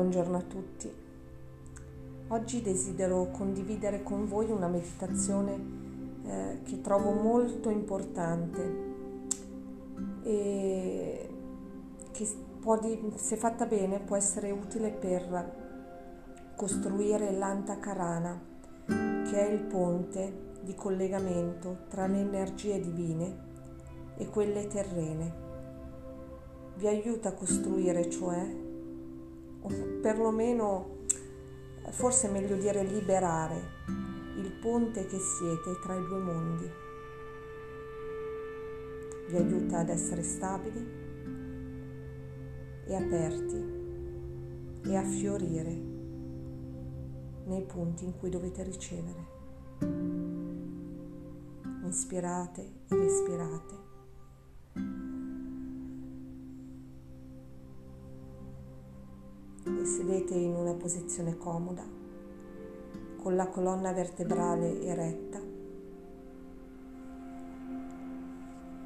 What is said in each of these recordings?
buongiorno a tutti. Oggi desidero condividere con voi una meditazione che trovo molto importante e che se fatta bene può essere utile per costruire l'antakarana, che è il ponte di collegamento tra le energie divine e quelle terrene. Vi aiuta a costruire, cioè, o perlomeno forse è meglio dire liberare il ponte che siete tra i due mondi. Vi aiuta ad essere stabili e aperti e a fiorire nei punti in cui dovete ricevere. Inspirate ed espirate. E sedete in una posizione comoda, con la colonna vertebrale eretta.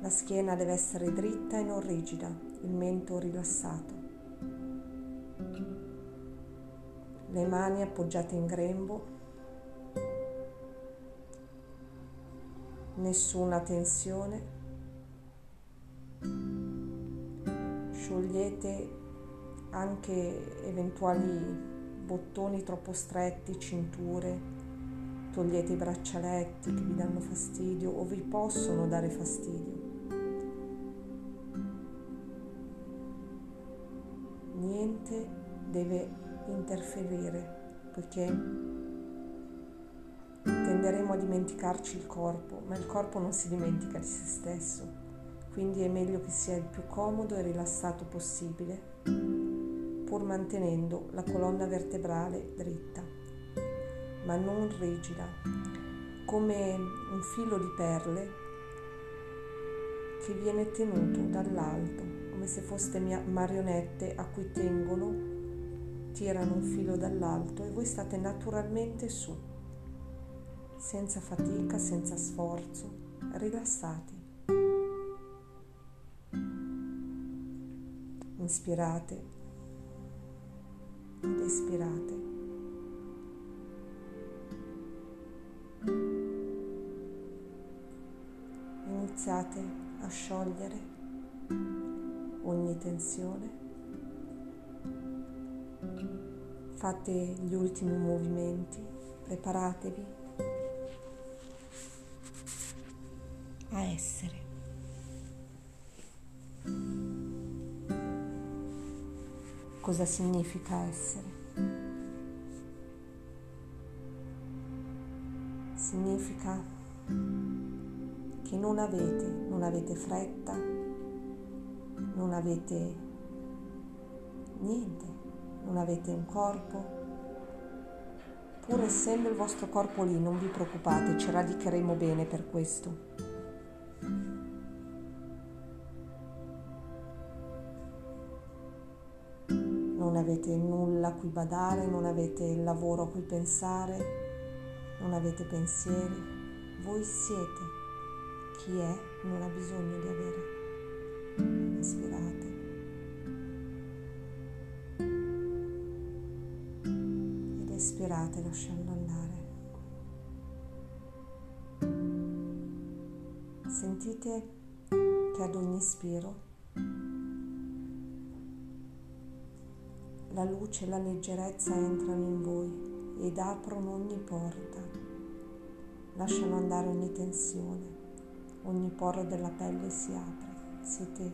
La schiena deve essere dritta e non rigida, il mento rilassato. Le mani appoggiate in grembo. Nessuna tensione. Sciogliete anche eventuali bottoni troppo stretti, cinture, togliete i braccialetti che vi danno fastidio o vi possono dare fastidio. Niente deve interferire, perché tenderemo a dimenticarci il corpo, ma il corpo non si dimentica di se stesso, quindi è meglio che sia il più comodo e rilassato possibile, pur mantenendo la colonna vertebrale dritta, ma non rigida, come un filo di perle che viene tenuto dall'alto, come se foste marionette a cui tengono, tirano un filo dall'alto e voi state naturalmente su, senza fatica, senza sforzo, rilassati. Inspirate ed espirate. Iniziate a sciogliere ogni tensione. Fate gli ultimi movimenti, preparatevi a essere. Cosa significa essere? Significa che non avete fretta, non avete niente, non avete un corpo. Pur essendo il vostro corpo lì, non vi preoccupate, ci radicheremo bene per questo. Non avete nulla a cui badare, non avete il lavoro a cui pensare, non avete pensieri. Voi siete chi è, non ha bisogno di avere. Inspirate. Ed espirate lasciando andare. Sentite che ad ogni ispiro la luce e la leggerezza entrano in voi ed aprono ogni porta, lasciano andare ogni tensione, ogni poro della pelle si apre, siete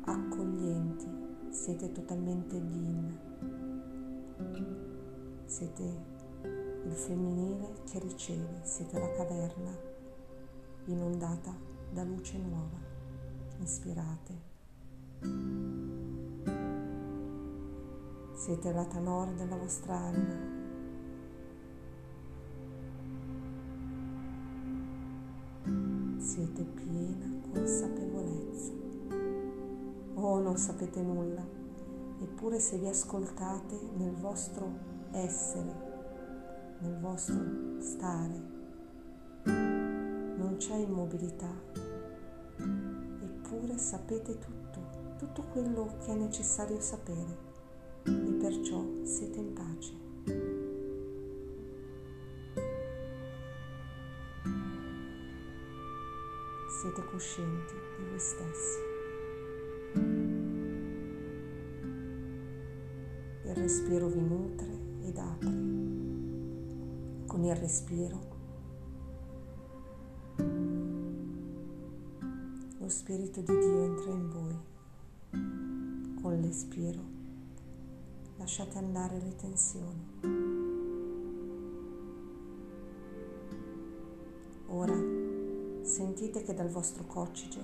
accoglienti, siete totalmente yin, siete il femminile che riceve, siete la caverna inondata da luce nuova. Inspirate. Siete la tanor della vostra anima. Siete piena consapevolezza. Non sapete nulla, eppure se vi ascoltate nel vostro essere, nel vostro stare, non c'è immobilità, eppure sapete tutto quello che è necessario sapere. perciò siete in pace. Siete coscienti di voi stessi. Il respiro vi nutre ed apre. Con il respiro lo Spirito di Dio entra in voi. Con l'espiro lasciate andare le tensioni. Ora sentite che dal vostro coccige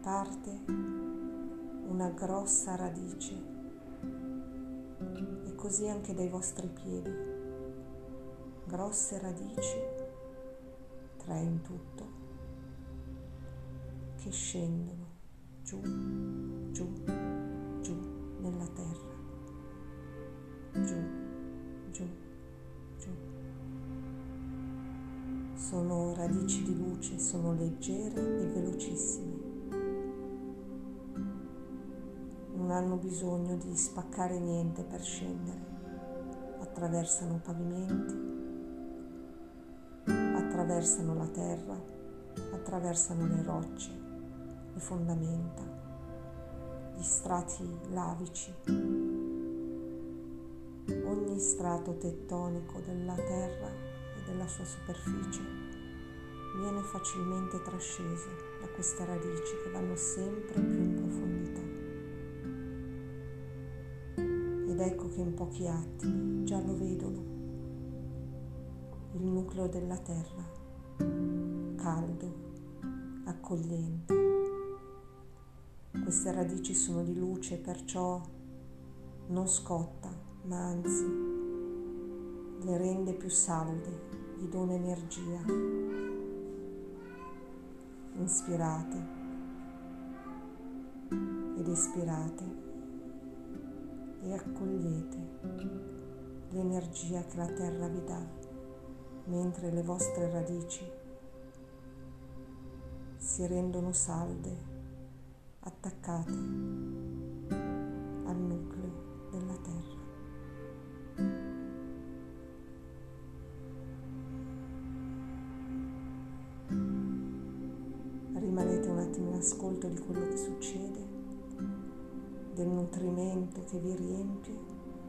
parte una grossa radice e così anche dai vostri piedi. Grosse radici, 3 in tutto, che scendono giù, giù, giù nella terra, giù, giù, giù. Sono radici di luce, sono leggere e velocissime. Non hanno bisogno di spaccare niente per scendere. Attraversano pavimenti, attraversano la terra, attraversano le rocce, le fondamenta, gli strati lavici. Ogni strato tettonico della terra e della sua superficie viene facilmente trasceso da queste radici che vanno sempre più in profondità. Ed ecco che in pochi attimi già lo vedono, il nucleo della terra, caldo, accogliente. Queste radici sono di luce, perciò non scotta, ma anzi le rende più salde, gli dona energia. Inspirate ed espirate e accogliete l'energia che la terra vi dà, mentre le vostre radici si rendono salde, attaccate al nucleo della terra. Rimanete un attimo in ascolto di quello che succede, del nutrimento che vi riempie,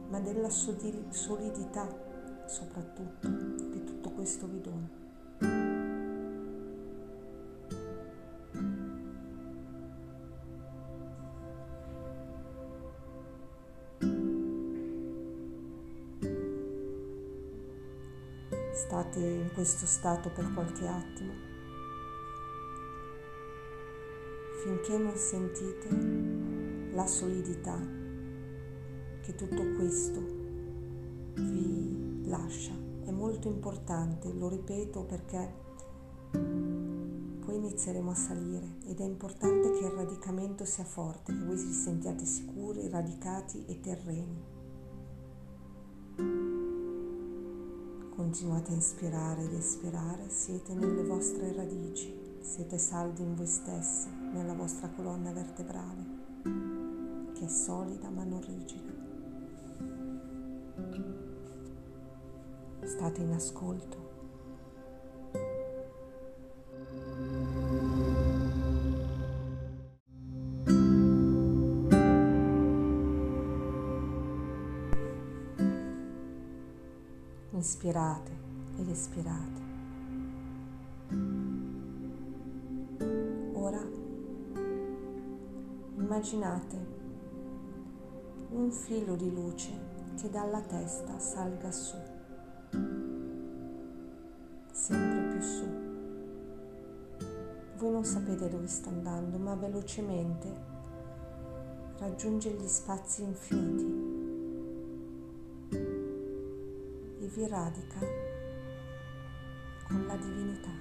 ma della solidità soprattutto che tutto questo vi dona. State in questo stato per qualche attimo, finché non sentite la solidità che tutto questo vi lascia. È molto importante, lo ripeto, perché poi inizieremo a salire ed è importante che il radicamento sia forte, che voi vi sentiate sicuri, radicati e terreni. Continuate a inspirare ed espirare, siete nelle vostre radici, siete saldi in voi stessi, nella vostra colonna vertebrale, che è solida ma non rigida. State in ascolto. Inspirate ed espirate. Ora immaginate un filo di luce che dalla testa salga su, sempre più su. Voi non sapete dove sta andando, ma velocemente raggiunge gli spazi infiniti. Vi radica con la divinità,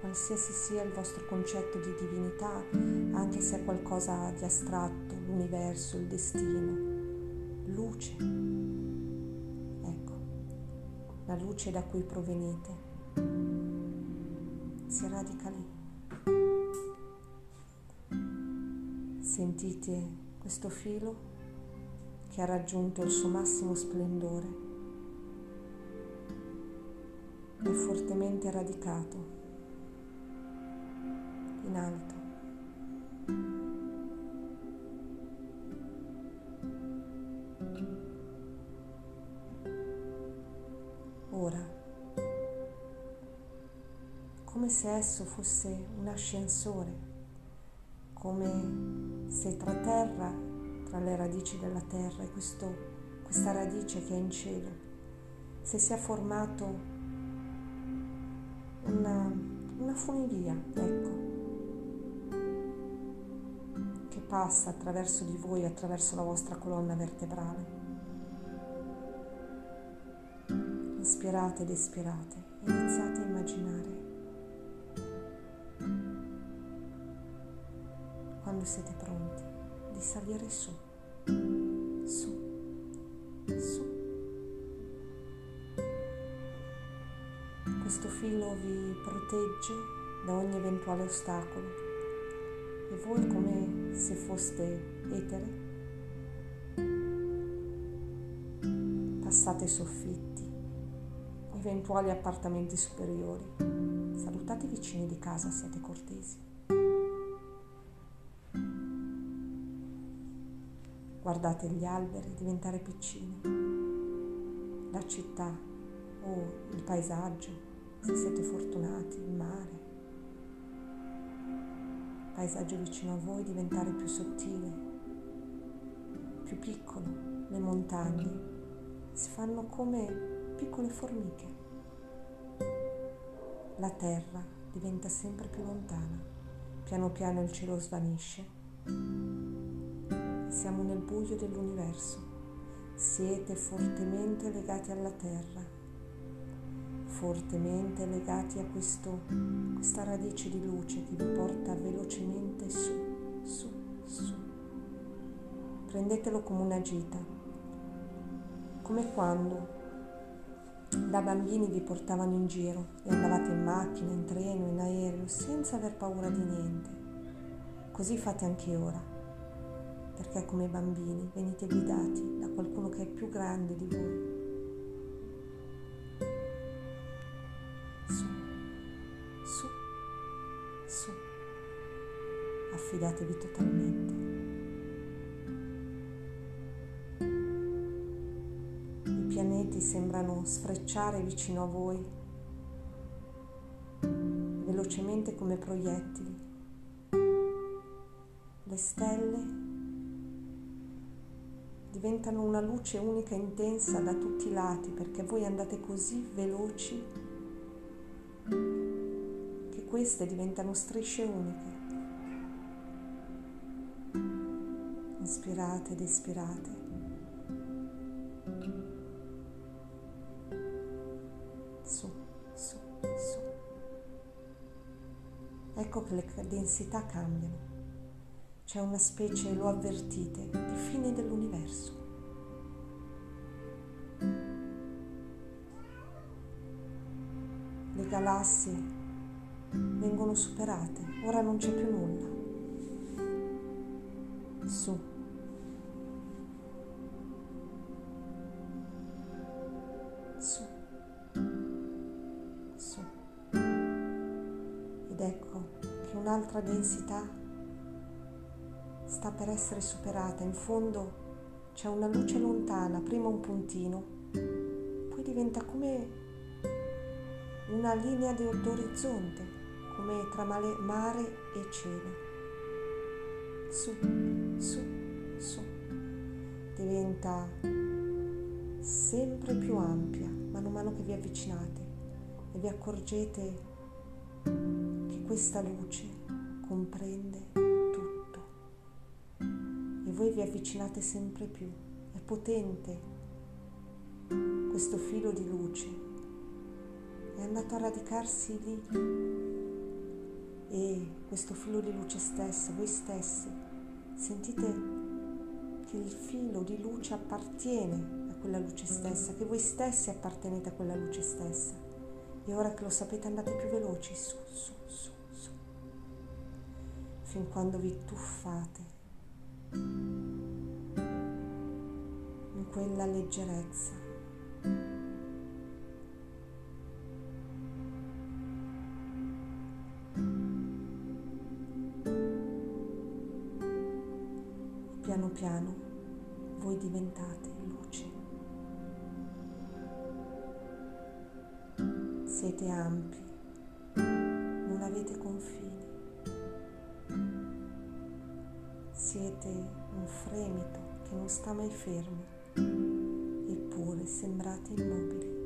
qualsiasi sia il vostro concetto di divinità, anche se è qualcosa di astratto, l'universo, il destino, luce. Ecco, la luce da cui provenite si radica lì. Sentite questo filo che ha raggiunto il suo massimo splendore, è fortemente radicato in alto. Ora, come se esso fosse un ascensore, come se tra terra, tra le radici della terra e questa radice che è in cielo, se sia formato una funivia, ecco, che passa attraverso di voi, attraverso la vostra colonna vertebrale. Inspirate ed espirate, iniziate a immaginare quando siete pronti di salire su, su, su. Questo filo vi protegge da ogni eventuale ostacolo e voi, come se foste etere, passate soffitti, eventuali appartamenti superiori, salutate i vicini di casa, siete cortesi, guardate gli alberi diventare piccini, la città o il paesaggio, se siete fortunati, il mare, il paesaggio vicino a voi diventare più sottile, più piccolo, le montagne si fanno come piccole formiche, la terra diventa sempre più lontana, piano piano il cielo svanisce, siamo nel buio dell'universo, siete fortemente legati alla terra, fortemente legati a questa radice di luce che vi porta velocemente su, su, su. Prendetelo come una gita, come quando da bambini vi portavano in giro e andavate in macchina, in treno, in aereo, senza aver paura di niente. Così fate anche ora, perché come bambini venite guidati da qualcuno che è più grande di voi. Su, affidatevi totalmente. I pianeti sembrano sfrecciare vicino a voi, velocemente come proiettili. Le stelle diventano una luce unica e intensa da tutti i lati, perché voi andate così veloci. Queste diventano strisce uniche. Inspirate ed espirate. Su, su, su. Ecco che le densità cambiano. C'è una specie, lo avvertite, di fine dell'universo. Le galassie vengono superate, ora non c'è più nulla. Su. Su. Su. Ed ecco che un'altra densità sta per essere superata. In fondo c'è una luce lontana, prima un puntino, poi diventa come una linea d'orizzonte, come tra mare e cielo. Su, su, su. Diventa sempre più ampia man mano che vi avvicinate e vi accorgete che questa luce comprende tutto e voi vi avvicinate sempre più. È potente questo filo di luce, è andato a radicarsi lì e questo filo di luce stesso, voi stessi, sentite che il filo di luce appartiene a quella luce stessa, che voi stessi appartenete a quella luce stessa e ora che lo sapete andate più veloci, su, su, su, su, fin quando vi tuffate quella leggerezza. Piano piano voi diventate luce. Siete ampi, non avete confini. Siete un fremito che non sta mai fermo, eppure sembrate immobili.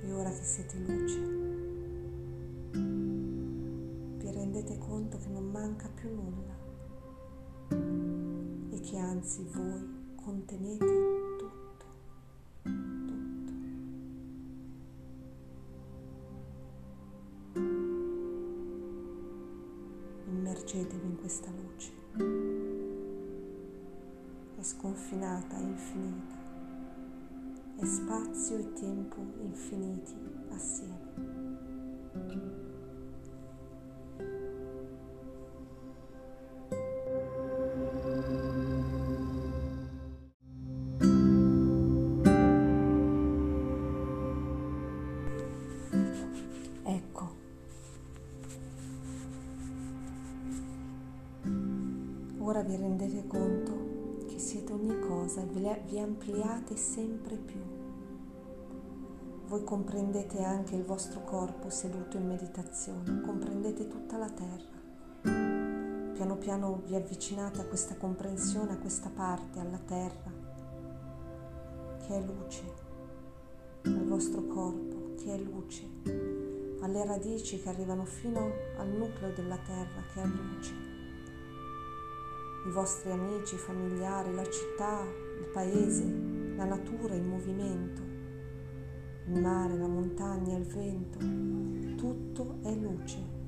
E ora che siete luce, vi rendete conto che non manca più nulla e che anzi voi contenete tutto. Immergetevi in questa luce, è sconfinata, è infinita, è spazio e tempo infiniti assieme. Ecco, ora vi rendete conto che siete ogni cosa e vi ampliate sempre più. Voi comprendete anche il vostro corpo seduto in meditazione, comprendete tutta la terra. Piano piano vi avvicinate a questa comprensione, a questa parte, alla terra, che è luce, al vostro corpo, che è luce, alle radici che arrivano fino al nucleo della terra, che è luce. I vostri amici, i familiari, la città, il paese, la natura, il movimento, il mare, la montagna, il vento, tutto è luce.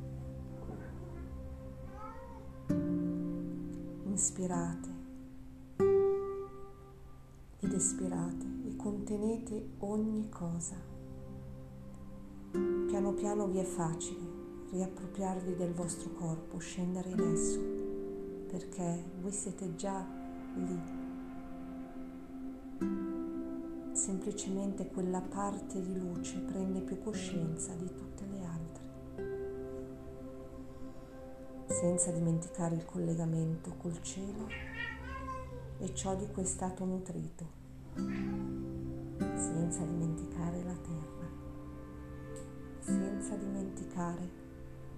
Inspirate ed espirate e contenete ogni cosa. Piano piano vi è facile riappropriarvi del vostro corpo, scendere in esso, perché voi siete già lì. Semplicemente quella parte di luce prende più coscienza di tutte le altre, senza dimenticare il collegamento col cielo e ciò di cui è stato nutrito, senza dimenticare la terra, senza dimenticare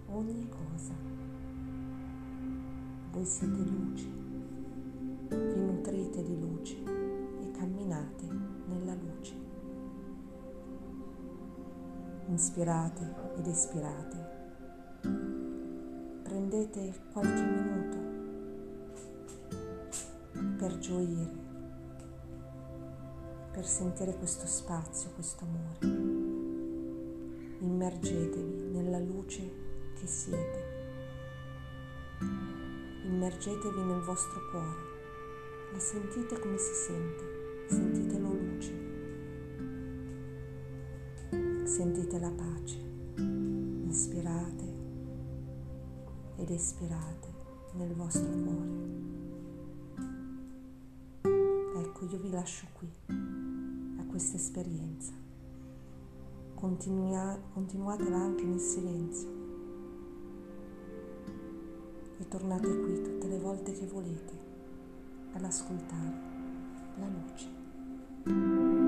ogni cosa. Voi siete luce, vi nutrite di luce e camminate nella luce. Inspirate ed espirate. Prendete qualche minuto per gioire, per sentire questo spazio, questo amore. Immergetevi nella luce che siete. Immergetevi nel vostro cuore, la sentite come si sente, sentitelo luce, sentite la pace, inspirate ed espirate nel vostro cuore. Ecco, io vi lascio qui, a questa esperienza, continuatela anche nel silenzio. E tornate qui tutte le volte che volete ad ascoltare la luce.